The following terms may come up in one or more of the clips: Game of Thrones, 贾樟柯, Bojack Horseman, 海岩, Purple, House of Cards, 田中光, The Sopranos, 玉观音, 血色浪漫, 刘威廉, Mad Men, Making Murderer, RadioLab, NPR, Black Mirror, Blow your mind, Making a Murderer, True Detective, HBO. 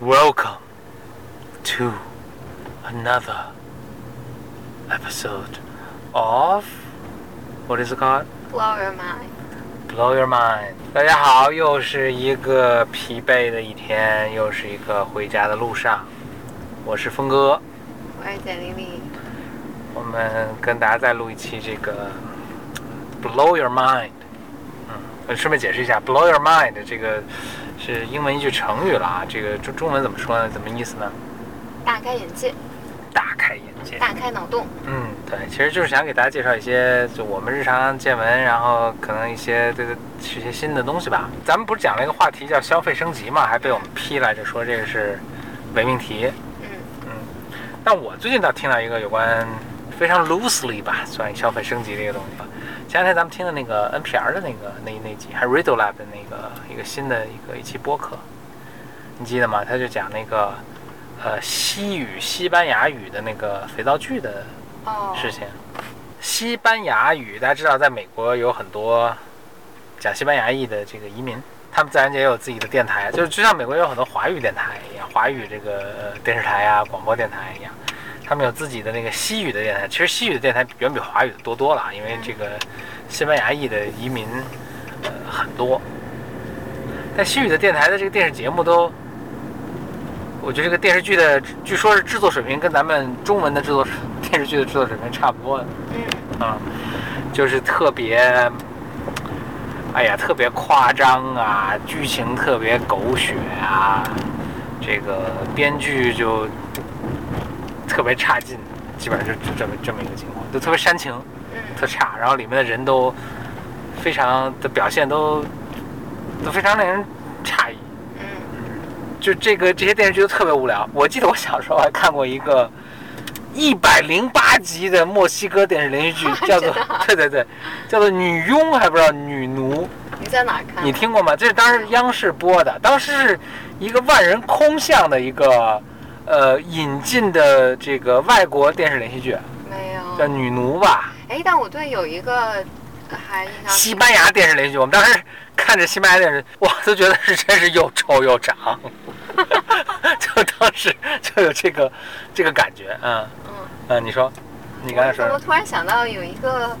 Welcome to another episode of what is it called? Blow your mind. Blow your mind. 大家好，又是一个疲惫的一天，又是一个回家的路上。我是峰哥，我是贾玲玲。我们跟大家再录一期这个 Blow your mind。我顺便解释一下 ，blow your mind 这个是英文一句成语了啊，这个中文怎么说呢？怎么意思呢？大开眼界。大开眼界。大开脑洞。嗯，对，其实就是想给大家介绍一些就我们日常见闻，然后可能一些新的东西吧。咱们不是讲了一个话题叫消费升级嘛，还被我们批来着说这个是伪命题。嗯。但我最近倒听到一个有关非常 loosely 吧，算消费升级这个东西吧。前两天咱们听的那个 NPR 的那集，还 RadioLab 的一个新的一期播客，你记得吗？他就讲那个西班牙语的那个肥皂剧的事情。西班牙语大家知道，在美国有很多讲西班牙裔的这个移民，他们自然也有自己的电台，就像美国有很多华语电台一样，华语这个电视台啊、广播电台一样。他们有自己的那个西语的电台，其实西语的电台远比华语的多多了，因为这个西班牙裔的移民很多，但西语的电台的这个电视节目都，我觉得这个电视剧的据说是制作水平跟咱们中文的电视剧的制作水平差不多的，就是特别，哎呀，特别夸张啊，剧情特别狗血啊，这个编剧就特别差劲，基本上就这么一个情况，就特别煽情，特差。然后里面的人都非常的表现都非常令人诧异。就这些电视剧都特别无聊。我记得我小时候还看过一个108集的墨西哥电视连续剧，叫做叫做女佣，还不知道女奴。你在哪看？你听过吗？这是当时央视播的，当时是一个万人空巷的一个。引进的这个外国电视连续剧没有叫女奴吧？哎，但我对有一个还印象。西班牙电视连续剧，我们当时看着西班牙电视，我都觉得是真是又臭又长，就当时就有这个感觉，你说，你刚才说。我突然想到有一个，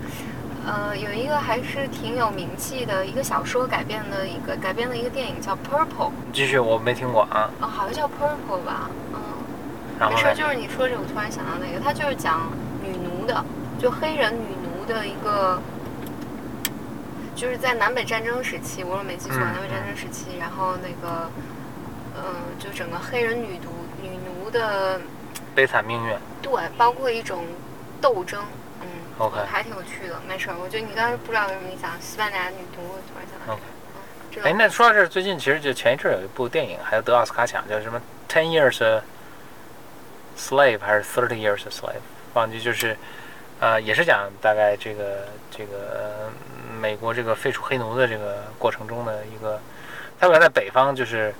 还是挺有名气的一个小说改编的一个电影叫《Purple》。继续，我没听过啊。好像叫《Purple》吧。没事，就是你说这，我突然想到那个，他就是讲女奴的，就黑人女奴的一个，就是在南北战争时期，我若没记错，南北战争时期，然后那个，就整个黑人女奴的悲惨命运，对，包括一种斗争，OK， 还挺有趣的。没事，我觉得你刚才不知道为什么你讲西班牙女奴，我突然想到。OK， 哎，那说到这，最近其实就前一阵有一部电影，还有得奥斯卡奖，叫什么《Ten Years》。Slave 还是 30 Years a Slave， 忘记就是，也是讲大概这个美国这个废除黑奴的这个过程中的一个，他本来在北方就是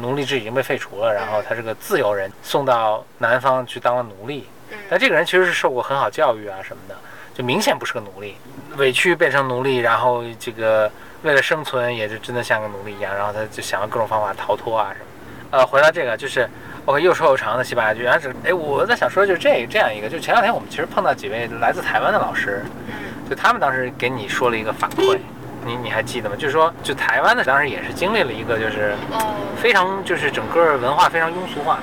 奴隶制已经被废除了，然后他这个自由人送到南方去当了奴隶，但这个人其实是受过很好教育啊什么的，就明显不是个奴隶，委屈变成奴隶，然后这个为了生存也就真的像个奴隶一样，然后他就想了各种方法逃脱啊什么。回到这个就是OK， 又臭又长的西班牙剧，然后我在想说就是这样一个，就前两天我们其实碰到几位来自台湾的老师，就他们当时给你说了一个反馈，你还记得吗？就是说，就台湾的当时也是经历了一个就是非常就是整个文化非常庸俗化，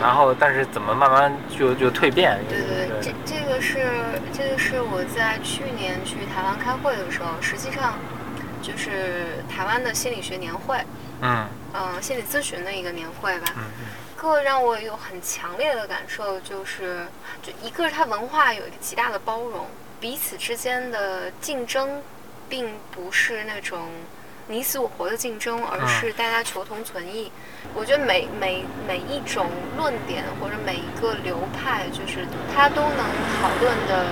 然后但是怎么慢慢就蜕变？对，这个是我在去年去台湾开会的时候，实际上就是台湾的心理学年会。心理咨询的一个年会吧，个让我有很强烈的感受，就一个是它文化有一个极大的包容，彼此之间的竞争并不是那种你死我活的竞争，而是大家求同存异。我觉得每一种论点或者每一个流派，就是它都能讨论的，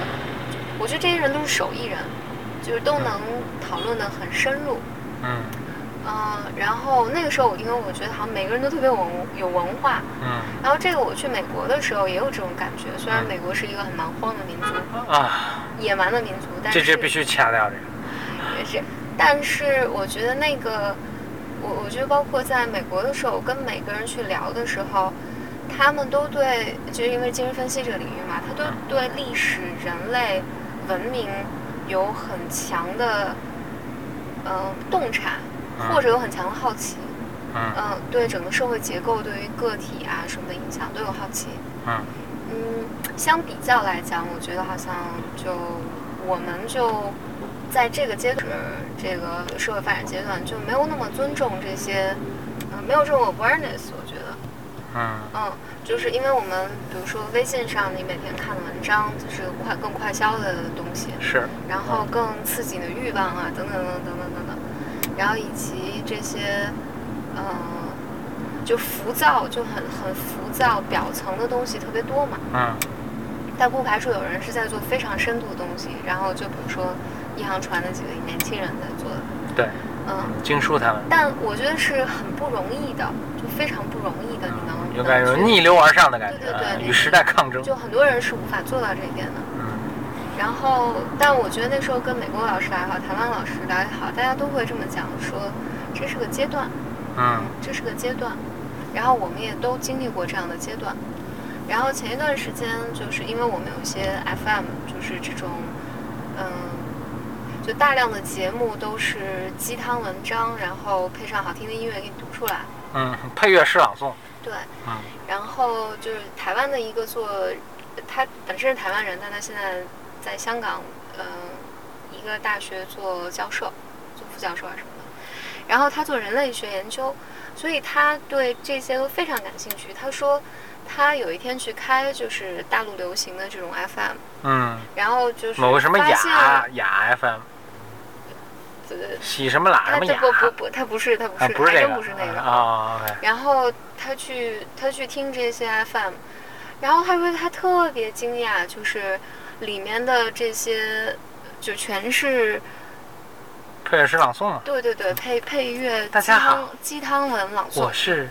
我觉得这些人都是手艺人，就是都能讨论的很深入。然后那个时候，因为我觉得好像每个人都特别有文化，然后这个我去美国的时候也有这种感觉。虽然美国是一个很蛮荒的民族啊，野蛮的民族，但是这必须强调这个。但是我觉得那个，我觉得包括在美国的时候，我跟每个人去聊的时候，他们都对，就是因为精神分析这个领域嘛，他都对历史、人类、文明有很强的洞察，或者有很强的好奇。对整个社会结构、对于个体啊什么的影响都有好奇。相比较来讲，我觉得好像就我们就在这个阶段，这个社会发展阶段就没有那么尊重这些，没有这种 awareness， 我觉得。就是因为我们比如说微信上你每天看的文章就是更快销的东西，是，然后更刺激的欲望啊等等等等等等，然后以及这些。就浮躁，就很浮躁，表层的东西特别多嘛。但不排除有人是在做非常深度的东西，然后就比如说一航船的几个年轻人在做的。对。经书他们。但我觉得是很不容易的，就非常不容易的，你能。有感觉逆流而上的感觉。对，与时代抗争。就很多人是无法做到这一点的。然后，但我觉得那时候跟美国老师来好，台湾老师来好，大家都会这么讲说，这是个阶段。这是个阶段，然后我们也都经历过这样的阶段。然后前一段时间，就是因为我们有一些 FM， 就是这种，就大量的节目都是鸡汤文章，然后配上好听的音乐给你读出来。配乐诗朗诵。对。然后就是台湾的一个做，他本身是台湾人，但他现在在香港，一个大学做教授，做副教授啊什么的。然后他做人类学研究，所以他对这些都非常感兴趣。他说他有一天去开就是大陆流行的这种 FM， 然后就是某个什么雅 FM， 喜什么喇什么雅，他不是，他真不是那个然后他去听这些 FM， 然后他说他特别惊讶，就是里面的这些就全是。配乐诗朗诵嘛，对对对，配乐鸡汤文朗诵。我是。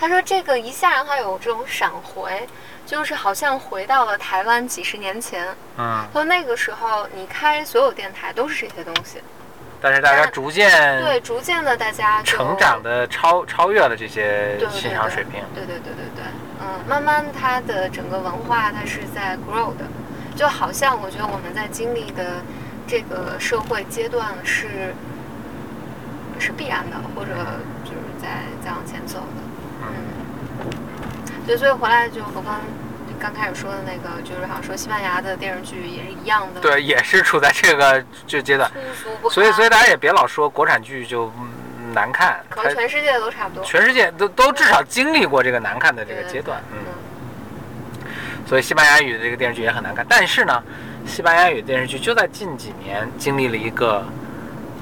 他说这个一下让他有这种闪回，就是好像回到了台湾几十年前。他说那个时候你开所有电台都是这些东西，但是大家逐渐的大家成长的超越了这些欣赏水平。对，慢慢它的整个文化它是在 grow 的，就好像我觉得我们在经历的。这个社会阶段是必然的，或者就是在往前走的。所以回来就我刚开始说的那个，就是好像说西班牙的电视剧也是一样的，对，也是处在这个阶段，所以大家也别老说国产剧就难看，可能全世界都差不多，全世界都至少经历过这个难看的这个阶段。所以西班牙语的这个电视剧也很难看，但是呢西班牙语电视剧就在近几年经历了一个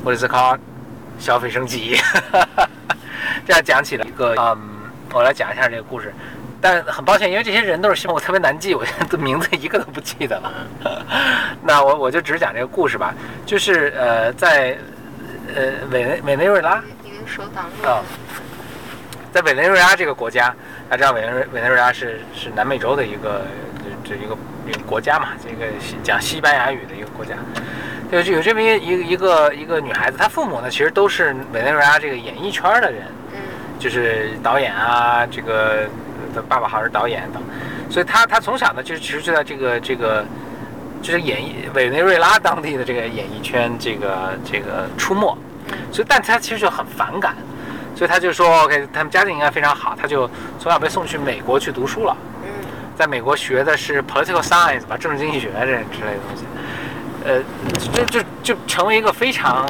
what is it called 消费升级这样讲起了一个我来讲一下这个故事，但很抱歉因为这些人都是西班牙，我特别难记，我现在名字一个都不记得了那我就只讲这个故事吧，就是在委内瑞拉在委内瑞拉这个国家，大家知道委内瑞拉是南美洲的一个国家嘛，这个讲西班牙语的一个国家，就有这么一个女孩子，她父母呢其实都是委内瑞拉这个演艺圈的人，就是导演啊，这个爸爸好像是导演的，所以她从小呢其实就在这个就是演艺委内瑞拉当地的这个演艺圈这个出没，所以但她其实就很反感，所以她就说 OK， 他们家境应该非常好，她就从小被送去美国去读书了。在美国学的是 political science 吧，政治经济学这之类的东西，就成为一个非常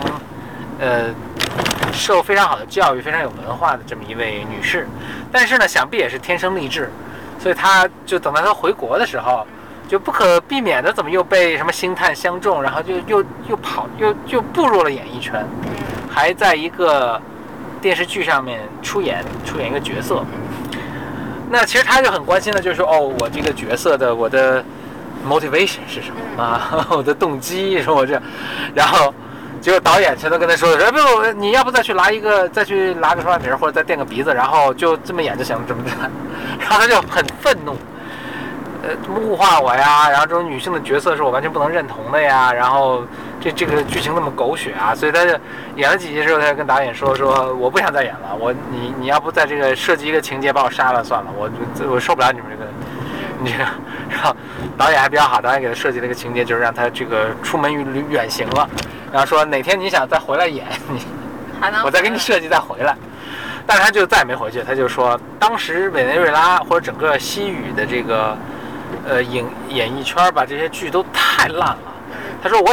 受非常好的教育、非常有文化的这么一位女士。但是呢，想必也是天生丽质，所以她就等到她回国的时候，就不可避免的怎么又被什么星探相中，然后就又步入了演艺圈，还在一个电视剧上面出演一个角色。那其实他就很关心的就是说，我这个角色的我的 motivation 是什么啊？我的动机是我这，然后结果导演全都跟他说，不，你要不再去拉个双眼皮或者再垫个鼻子，然后就这么演就行了，怎么着？然后他就很愤怒，物化我呀，然后这种女性的角色是我完全不能认同的呀，然后这个剧情那么狗血啊，所以他就演了几集之后，他就跟导演说我不想再演了，你要不在这个设计一个情节把我杀了算了，我受不了你们这个。然后导演还比较好，导演给他设计了一个情节，就是让他这个出门远行了，然后说哪天你想再回来演，我再给你设计再回来。但是他就再没回去，他就说当时委内瑞拉或者整个西语的这个演艺圈把这些剧都太烂了。他说我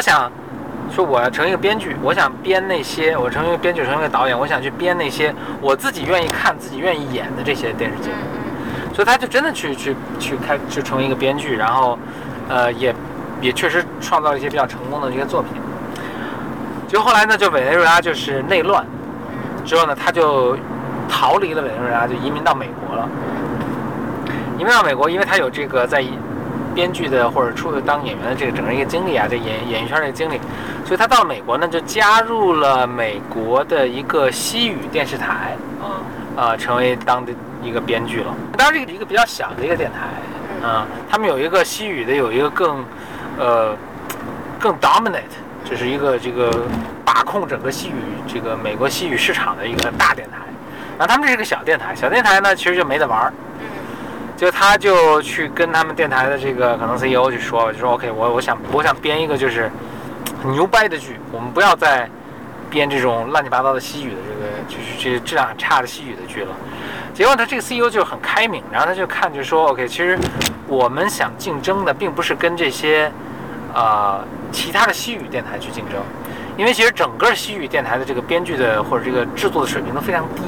要成一个编剧，我想编那些，我成一个编剧，成一个导演，我想去编那些我自己愿意看、自己愿意演的这些电视剧。所以他就真的去成为一个编剧，然后也确实创造了一些比较成功的一个作品。就后来呢，就委内瑞拉就是内乱之后呢，他就逃离了委内瑞拉，就移民到美国了。移民到美国，因为他有这个在编剧的或者当演员的这个整个一个经历啊，这演艺圈这个经历，所以他到了美国呢，就加入了美国的一个西语电视台，成为当地一个编剧了。当然，这是一个比较小的一个电台，他们有一个西语的，有一个更 dominant， 这是一个这个把控整个西语这个美国西语市场的一个大电台。然后他们这是个小电台，小电台呢其实就没得玩，就他就去跟他们电台的这个可能 CEO 去说，就说 OK， 我想编一个就是很牛掰的剧，我们不要再编这种乱七八糟的西语的这个就是质量很差的西语的剧了。结果他这个 CEO 就很开明，然后他就看就说 OK， 其实我们想竞争的并不是跟这些其他的西语电台去竞争，因为其实整个西语电台的这个编剧的或者这个制作的水平都非常低。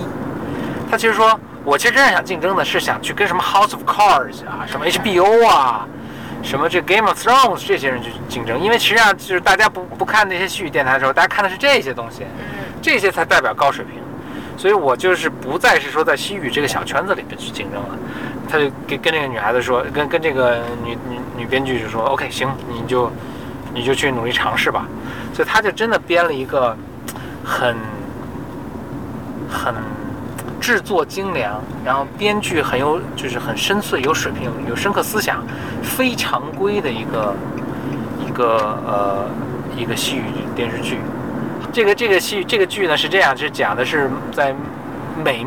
他其实说我其实真正想竞争的是想去跟什么 House of Cards 啊，什么 HBO 啊，什么这 Game of Thrones 这些人去竞争，因为实际上就是大家不看那些西语电台的时候，大家看的是这些东西，这些才代表高水平。所以我就是不再是说在西语这个小圈子里面去竞争了。他就跟这个女孩子说，跟这个女编剧就说 OK 行，你就去努力尝试吧。所以他就真的编了一个很制作精良，然后编剧很有就是很深邃、有水平、有深刻思想、非常规的一个西语电视剧。这个剧呢是这样，是讲的是在美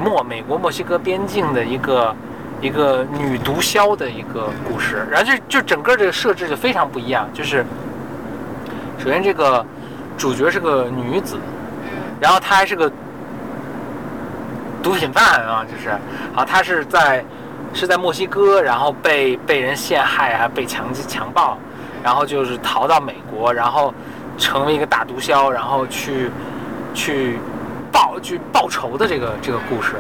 国墨西哥边境的一个女毒枭的一个故事。然后就整个这个设置就非常不一样，就是首先这个主角是个女子，然后她还是个毒品贩啊，就是啊，他是在墨西哥，然后被人陷害，还被强暴，然后就是逃到美国，然后成为一个大毒枭，然后去报仇的这个故事，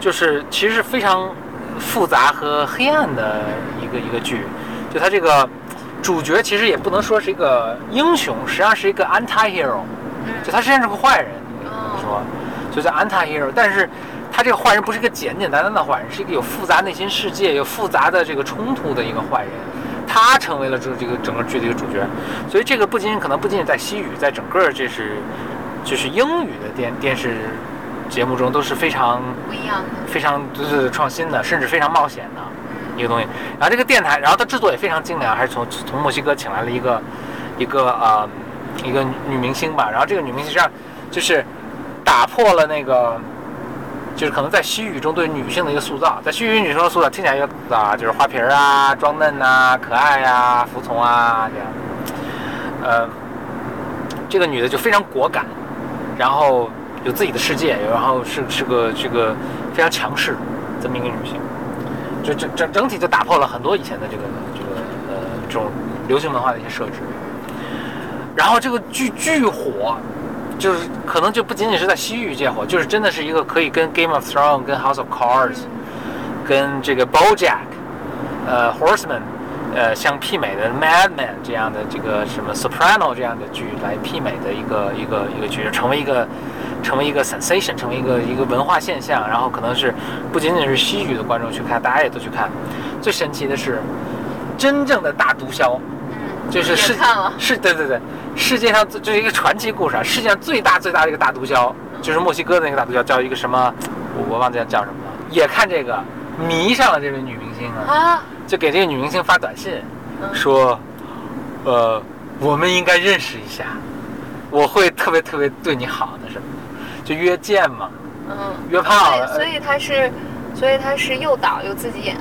就是其实是非常复杂和黑暗的一个剧。就他这个主角其实也不能说是一个英雄，实际上是一个 anti-hero， 就他实际上是个坏人，你可以说。就叫 anti-hero， 但是他这个坏人不是一个简单的坏人，是一个有复杂内心世界、有复杂的这个冲突的一个坏人。他成为了这个整个剧的一个主角，所以这个不仅仅在西语，在整个就是英语的电视节目中都是非常不一样的、非常就是创新的，甚至非常冒险的一个东西。然后这个电台，然后它制作也非常精良，还是从墨西哥请来了一个女明星吧。然后这个女明星上就是。打破了那个，就是可能在西语中对女性的一个塑造，在西语女生的塑造听起来就是花瓶啊、装嫩啊、可爱啊、服从啊这样。这个女的就非常果敢，然后有自己的世界，然后是个这个非常强势这么一个女性，就整体就打破了很多以前的这种流行文化的一些设置。然后这个剧巨火。就是可能就不仅仅是在西域界火，就是真的是一个可以跟 Game of Thrones、跟 House of Cards、跟这个 Bojack、Horseman 相媲美的 Mad Men 这样的这个什么 Soprano 这样的剧来媲美的一个剧，成为一个 sensation， 成为一个文化现象。然后可能是不仅仅是西域的观众去看，大家也都去看。最神奇的是，真正的大毒枭。就是对，世界上就是一个传奇故事啊！世界上最大的一个大毒枭，就是墨西哥的那个大毒枭，叫一个什么，我忘记叫什么了。也看这个迷上了这位女明星啊，就给这个女明星发短信，说，我们应该认识一下，我会特别特别对你好的什么的，就约见嘛，约炮了。所以他是又导又自己演。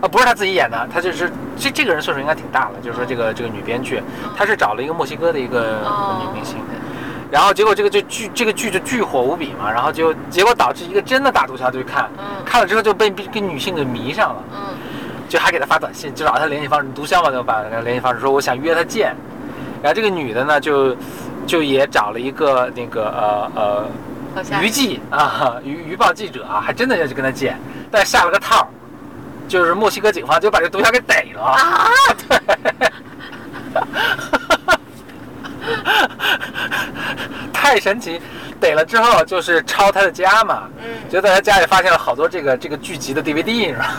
啊，不是他自己演的，他就是这个人岁数应该挺大了，就是说这个女编剧，她是找了一个墨西哥的一个女明星。然后结果这个剧就巨火无比嘛，然后就结果导致一个真的大毒枭就去看，看了之后就被跟女性给迷上了，就还给他发短信，就找他联系方式，毒枭嘛就把联系方式说我想约他见，然后这个女的呢就也找了一个那个娱记啊娱报记者啊，还真的要去跟他见，但下了个套，就是墨西哥警方就把这毒枭给逮了啊，对。太神奇，逮了之后就是抄他的家嘛，就在他家里发现了好多这个剧集的 DVD， 是吧？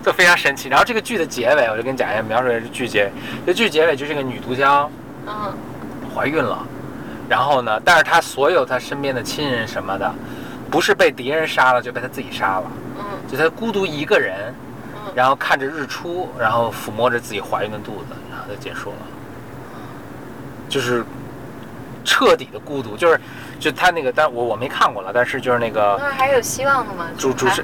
就非常神奇。然后这个剧的结尾，我就跟贾爷描述的是剧结尾，这剧结尾就是个女毒枭，怀孕了，然后呢，但是她所有她身边的亲人什么的，不是被敌人杀了，就被她自己杀了，就她孤独一个人。然后看着日出，然后抚摸着自己怀孕的肚子，然后就结束了。就是彻底的孤独，就他那个，但我没看过了，但是就是那个。那还有希望的吗？主持人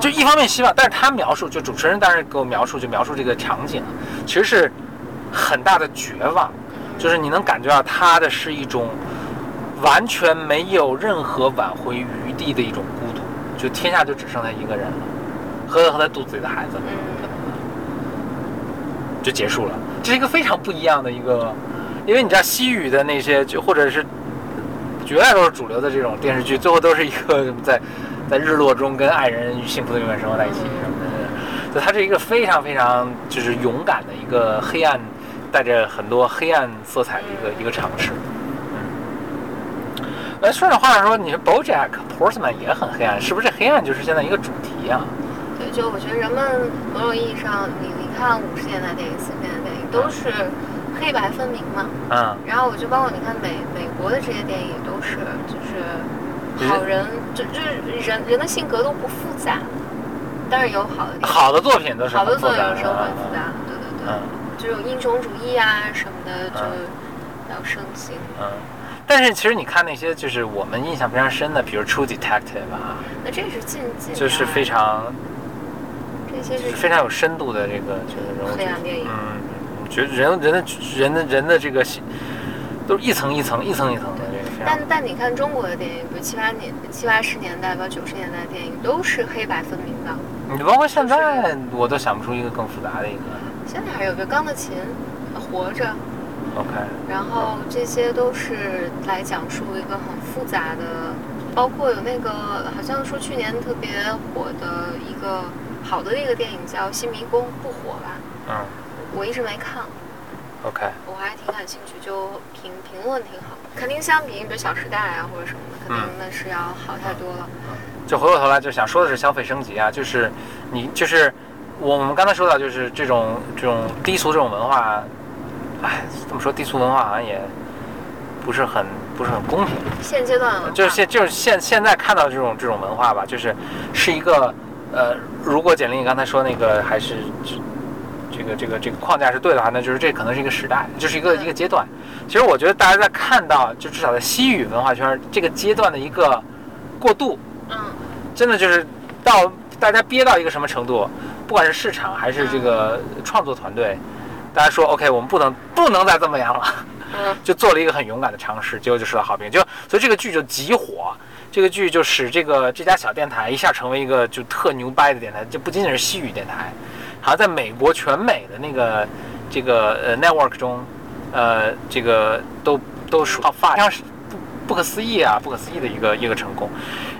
就一方面希望，但是他描述就主持人当然给我描述这个场景，其实是很大的绝望，就是你能感觉到他的是一种完全没有任何挽回余地的一种孤独，就天下就只剩他一个人了。和他肚子里的孩子，就结束了。这是一个非常不一样的一个，因为你知道西语的那些，就或者是绝大多数主流的这种电视剧，最后都是一个什么在日落中跟爱人幸福的永远生活在一起什么的。就它是一个非常非常就是勇敢的一个黑暗，带着很多黑暗色彩的一个尝试。哎，顺着话说，你说 Bojack Horseman 也很黑暗，是不是？黑暗就是现在一个主题啊。对，就我觉得人们某种意义上，你看50年代电影、40年代电影都是黑白分明嘛。然后我就包括你看美国的这些电影都是，就是好人，就是人的性格都不复杂，但是有好的。好的作品都是好的作品有时候很复杂，对对对，这种英雄主义啊什么的就要盛行。但是其实你看那些就是我们印象非常深的，比如 True Detective 啊，那这是近就是非常。就是非常有深度的这个就是黑暗电影，觉得人的这个都是一层一层的这个。但你看中国的电影，比如七八十年代吧，90年代的电影都是黑白分明的。你包括现在，我都想不出一个更复杂的一个。现在还有个《钢的琴》，活着。OK。然后这些都是来讲述一个很复杂的，包括有那个好像说去年特别火的一个。好的，那个电影叫《新迷宫》，不火吧？我一直没看。OK。我还挺感兴趣，就评论挺好，肯定相比比如《小时代》啊或者什么的，肯定那是要好太多了。就回过头来，就想说的是消费升级啊，就是你就是我们刚才说到，就是这种低俗这种文化，哎，怎么说低俗文化好像也不是很公平。现阶段就是现在看到这种文化吧，就是一个。如果简历你刚才说那个还是这个框架是对的话，那就是这可能是一个时代，就是一个阶段。其实我觉得大家在看到，就至少在西语文化圈这个阶段的一个过渡，真的就是到大家憋到一个什么程度，不管是市场还是这个创作团队，大家说 OK， 我们不能再这么样了，就做了一个很勇敢的尝试，结果就受到好评，就所以这个剧就极火。这个剧就使这家小电台一下成为一个就特牛掰的电台，就不仅仅是西语电台，好像在美国全美的那个network 中，这个都属 top 5，像是不可思议的一个成功。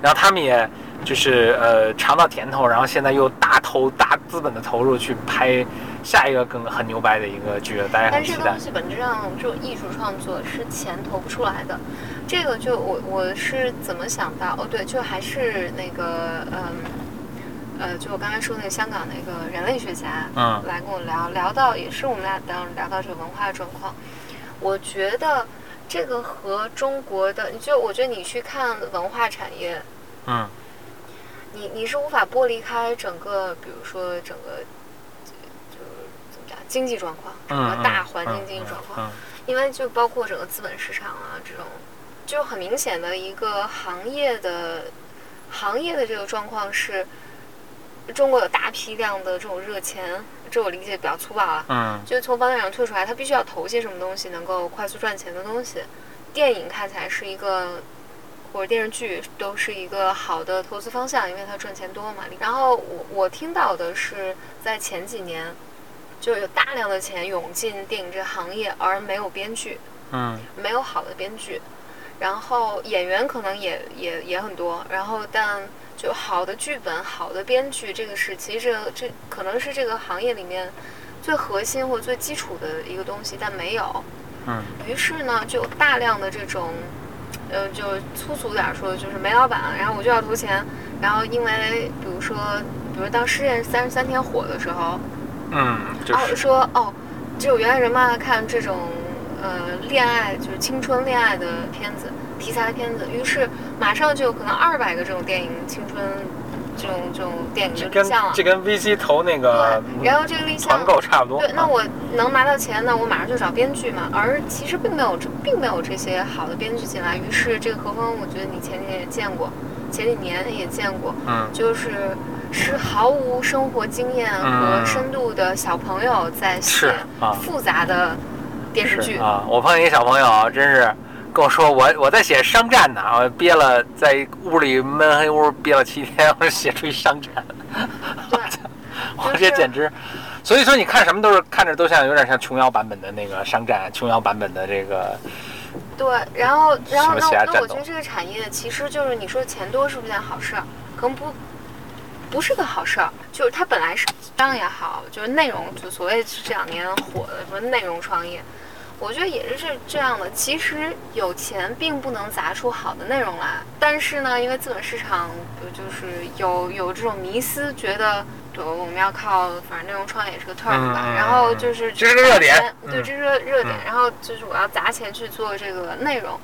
然后他们也就是尝到甜头，然后现在又大资本的投入去拍下一个更很牛掰的一个剧，大家很期待。但是这个东西本质上这种艺术创作是钱投不出来的。这个就我是怎么想到？哦，对，就还是那个就我刚才说那个香港那个人类学家，来跟我聊到也是我们俩当时聊到这个文化状况，我觉得这个和中国的，我觉得你去看文化产业，你是无法剥离开整个，比如说整个就是怎么讲经济状况，整个大环境经济状况，因为就包括整个资本市场啊这种，就很明显的一个行业的这个状况是，中国有大批量的这种热钱，这我理解比较粗暴啊，就是从房地产退出来，它必须要投些什么东西能够快速赚钱的东西，电影看起来是一个。或者电视剧都是一个好的投资方向，因为它赚钱多嘛。然后我听到的是，在前几年，就有大量的钱涌进电影这行业，而没有编剧，没有好的编剧，然后演员可能也很多，然后但就好的剧本、好的编剧，这个是其实这可能是这个行业里面最核心或最基础的一个东西，但没有。于是呢，就有大量的这种。就粗俗点说，就是煤老板，然后我就要投钱，然后因为比如当《失恋33天》火的时候，就是说就原来人们看这种恋爱就是青春恋爱的片子题材的片子，于是马上就有可能200个这种电影青春这种电影就立项了，这跟 VC 投那个然后这个立项团购差不多。对，那我能拿到钱呢，我马上就找编剧嘛。而其实并没有这些好的编剧进来，于是这个何峰，我觉得你前几年也见过，就是毫无生活经验和深度的小朋友在写复杂的电视剧啊。我碰见一小朋友，真是。跟我说我在写商战呢，我憋了在屋里闷黑屋憋了7天，我写出一商战，我这简直，所以说你看什么都是看着都像有点像琼瑶版本的那个商战，琼瑶版本的这个。对，然后那我觉得这个产业其实就是你说钱多是不是件好事，可能不是个好事儿，就是它本来是商也好，就是内容就所谓这2年火的什么内容创业。我觉得也是这样的，其实有钱并不能砸出好的内容来，但是呢，因为资本市场就是有这种迷思，觉得对我们要靠，反正内容创业也是个 term 吧，然后就是这是个热点，对，这是个热点，然后就是我要砸钱去做这个内容，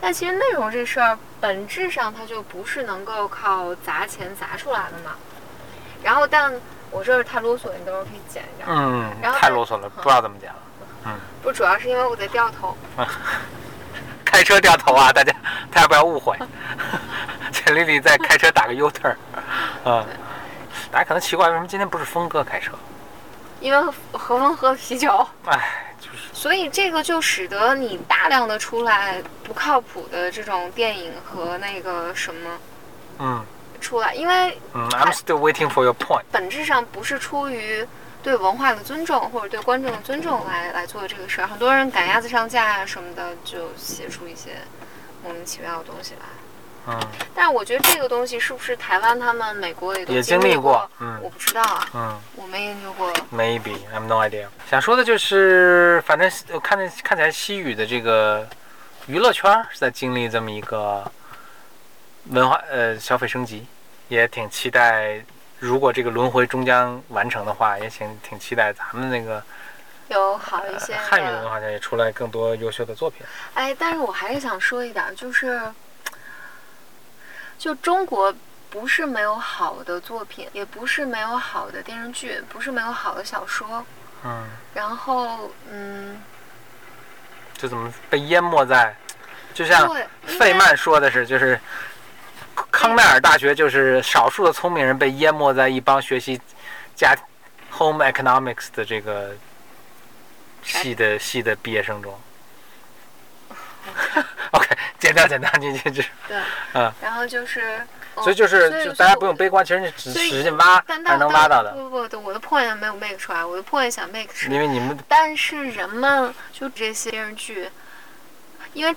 但其实内容这事儿本质上它就不是能够靠砸钱砸出来的嘛，然后但我这是太啰嗦了，你等会儿可以剪一下，然后太啰嗦了，不知道怎么剪了。不，主要是因为我在掉头，开车掉头啊！大家不要误会，这丽丽在开车打个 U turn， 大家可能奇怪为什么今天不是峰哥开车，因为何峰喝啤酒，就是，所以这个就使得你大量的出来不靠谱的这种电影和那个什么，出来，因为I'm still waiting for your point， 本质上不是出于。对文化的尊重或者对观众的尊重来做这个事儿，很多人赶鸭子上架什么的，就写出一些莫名其妙的东西来。但我觉得这个东西是不是台湾他们美国也经历过？我不知道啊。我没研究过。Maybe I'm no idea。想说的就是，反正看起来西语的这个娱乐圈是在经历这么一个文化消费升级，也挺期待。如果这个轮回终将完成的话，也挺期待咱们那个有好一些汉语文化也出来更多优秀的作品。但是我还是想说一点，就中国不是没有好的作品，也不是没有好的电视剧，不是没有好的小说。然后就怎么被淹没在，就像费曼说的是，就是。康奈尔大学就是少数的聪明人被淹没在一帮学习home economics 的这个系的毕业生中。OK， 简单，你对，然后就是，所以就大家不用悲观，其实你只使劲挖，还能挖到的。不，我的 point 没有 make 出来，我的 point 想 make 出来。因为你们，但是人们就这些电视剧，因为。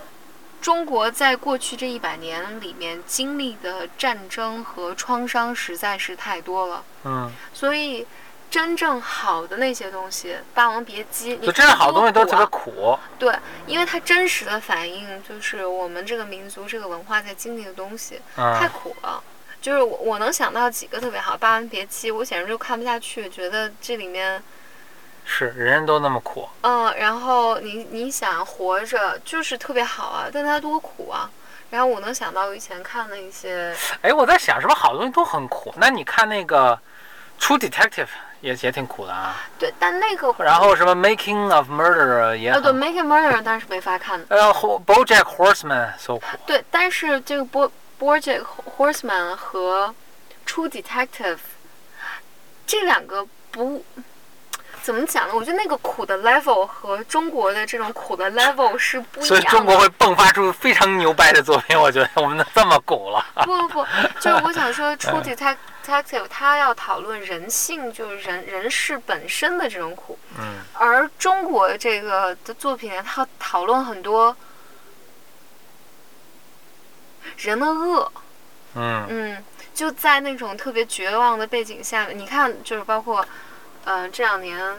中国在过去这100年里面经历的战争和创伤实在是太多了，所以真正好的那些东西，《霸王别姬》，就真正好的东西都特别苦，对，因为它真实的反映就是我们这个民族这个文化在经历的东西，太苦了。就是我能想到几个特别好，《霸王别姬》，我简直就看不下去，觉得这里面。是人人都那么苦，然后你想活着就是特别好啊，但他多苦啊，然后我能想到以前看的一些，哎，我在想是不是好东西都很苦？那你看那个 True Detective 也挺苦的啊。对，但那个然后什么 Making of Murderer 也对 Making Murderer 但是没法看的。Bojack Horseman so 苦。对，但是这个 Bojack Horseman 和 True Detective 这两个不。怎么讲呢？我觉得那个苦的 level 和中国的这种苦的 level 是不一样的，所以中国会迸发出非常牛掰的作品。我觉得我们能这么苦了？不，就是我想说，True Detective 他要讨论人性，就是人世本身的这种苦。嗯。而中国这个的作品，他讨论很多人的恶。嗯。嗯，就在那种特别绝望的背景下，你看，就是包括。这两年，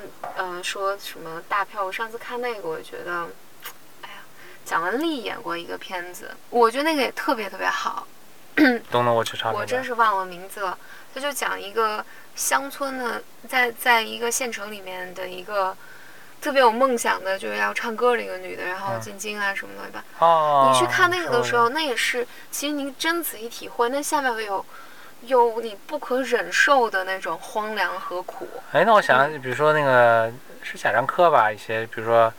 说什么大票？我上次看那个，我觉得，哎呀，蒋雯丽演过一个片子，我觉得那个也特别特别好。懂了，我去查。我真是忘了名字了。他就讲一个乡村的，在一个县城里面的一个特别有梦想的，就是要唱歌的一个女的，然后进京啊什么的吧。哦。你去看那个的时候，那也是，其实您真仔细体会，那下面会有你不可忍受的那种荒凉和苦。哎，那我想，比如说那个是贾樟柯吧，一些比如说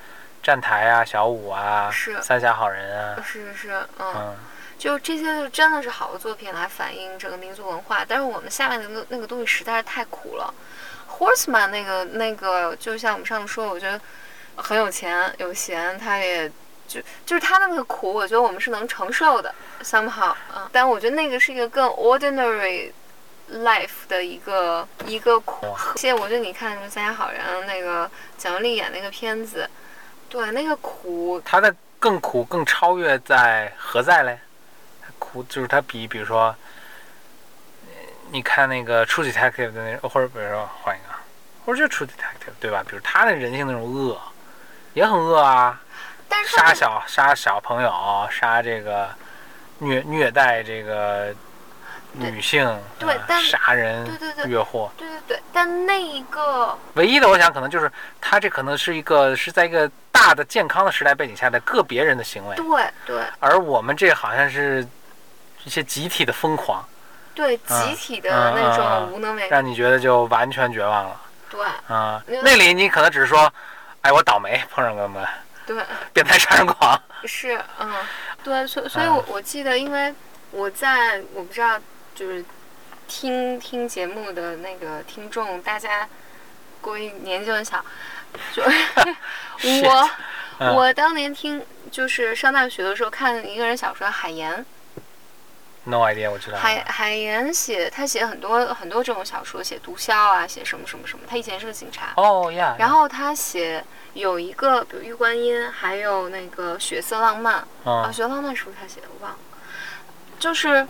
站台啊、小五啊、三峡好人啊，是，嗯，就这些就真的是好的作品来反映整个民族文化。但是我们下面的那个东西实在是太苦了。Horseman 那个，就像我们上次说，我觉得很有钱有闲，他也。就是他的那个苦，我觉得我们是能承受的 somehow 啊，但我觉得那个是一个更 ordinary life 的一个苦。谢谢，我觉得你看什么《三峡好人》那个蒋雯丽演那个片子，对那个苦，他的更苦更超越在何在嘞？苦就是他比如说，你看那个 True Detective 的那，或者比如说换一个，或者就 True Detective 对吧？比如他的人性那种恶，也很恶啊。杀小朋友，杀这个虐待这个女性，对，但杀人，对，越货，对，但那一个唯一的，我想可能就是他这可能是一个是在一个大的健康的时代背景下的个别人的行为，对，而我们这好像是一些集体的疯狂，对，集体的那种无能为力，让你觉得就完全绝望了，对，啊，那里你可能只是说，哎，我倒霉碰上个门。对，变态杀人狂是，嗯，对，所以我记得，因为我不知道，就是听节目的那个听众，大家估计年纪很小，就我当年听，就是上大学的时候看一个人小说海岩 ，No idea， 我知道海岩他写很多很多这种小说，写毒枭啊，写什么什么什么，他以前是个警察，哦呀，然后他写。有一个，比如《玉观音》，还有那个《血色浪漫》啊，《血色浪漫》是不是他写的？我忘了。就是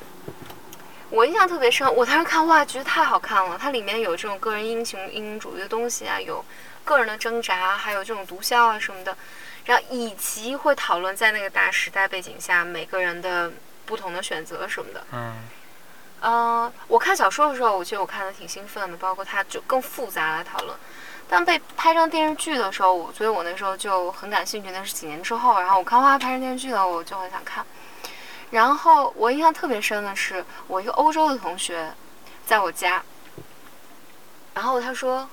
我印象特别深，我当时看哇，觉得太好看了。它里面有这种个人英雄主义的东西啊，有个人的挣扎，还有这种毒枭啊什么的，然后以及会讨论在那个大时代背景下每个人的不同的选择什么的。我看小说的时候，我觉得我看的挺兴奋的，包括它就更复杂来讨论。但被拍成电视剧的时候，我所以我那时候就很感兴趣。那是几年之后，然后我看哇，拍成电视剧了，我就很想看。然后我印象特别深的是，我一个欧洲的同学，在我家，然后他说：“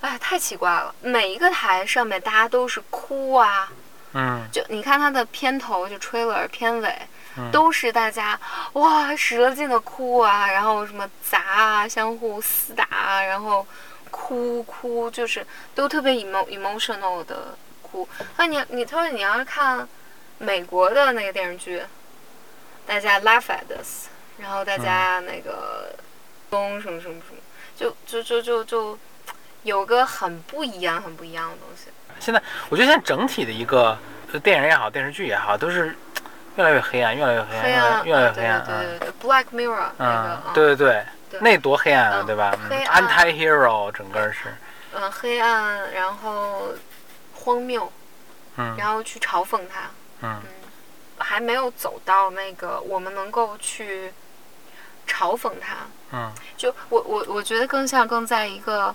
哎，太奇怪了，每一个台上面大家都是哭啊，就你看他的片头就trailer，片尾。”都是大家哇使了劲的哭啊，然后什么砸啊，相互厮打啊，然后哭，就是都特别 emotional 的哭。那他说你要是看美国的那个电视剧，大家 laugh at this， 然后大家那个什么什么什么，就有个很不一样的东西。我觉得现在整体的一个电影也好，电视剧也好，都是。越来越黑暗，对 Black Mirror 那个，对，那多黑暗啊，对吧？Anti-hero 整个是，黑暗，然后荒谬，然后去嘲讽它，还没有走到那个我们能够去嘲讽它，就我觉得更在一个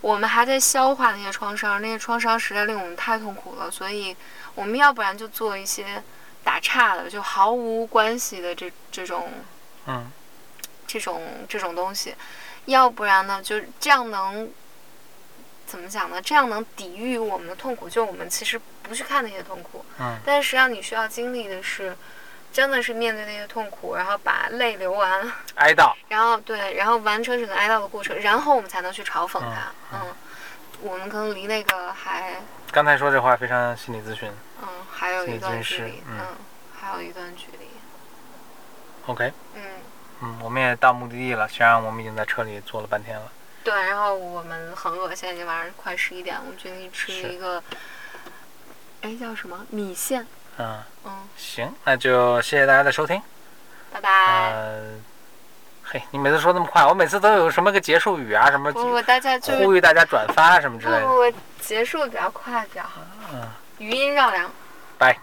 我们还在消化那些创伤，那些创伤实在令我们太痛苦了，所以我们要不然就做一些。打岔的，就毫无关系的这种东西。要不然呢，就这样能怎么讲呢？这样能抵御我们的痛苦，就我们其实不去看那些痛苦，但是实际上你需要经历的是，真的是面对那些痛苦，然后把泪流完，哀悼，然后对，然后完成整个哀悼的过程，然后我们才能去嘲讽它。我们可能离那个还……刚才说这话非常心理咨询。还有一段距离。还有一段距离。OK。我们也到目的地了，虽然我们已经在车里坐了半天了。对，然后我们很饿，现在已经晚上快11点，我们决定吃一个，叫什么米线。行，那就谢谢大家的收听，拜拜。嘿，你每次说那么快，我每次都有什么个结束语啊，什么大家就呼吁大家转发什么之类的。我结束比较快，比较好。余音绕梁，拜。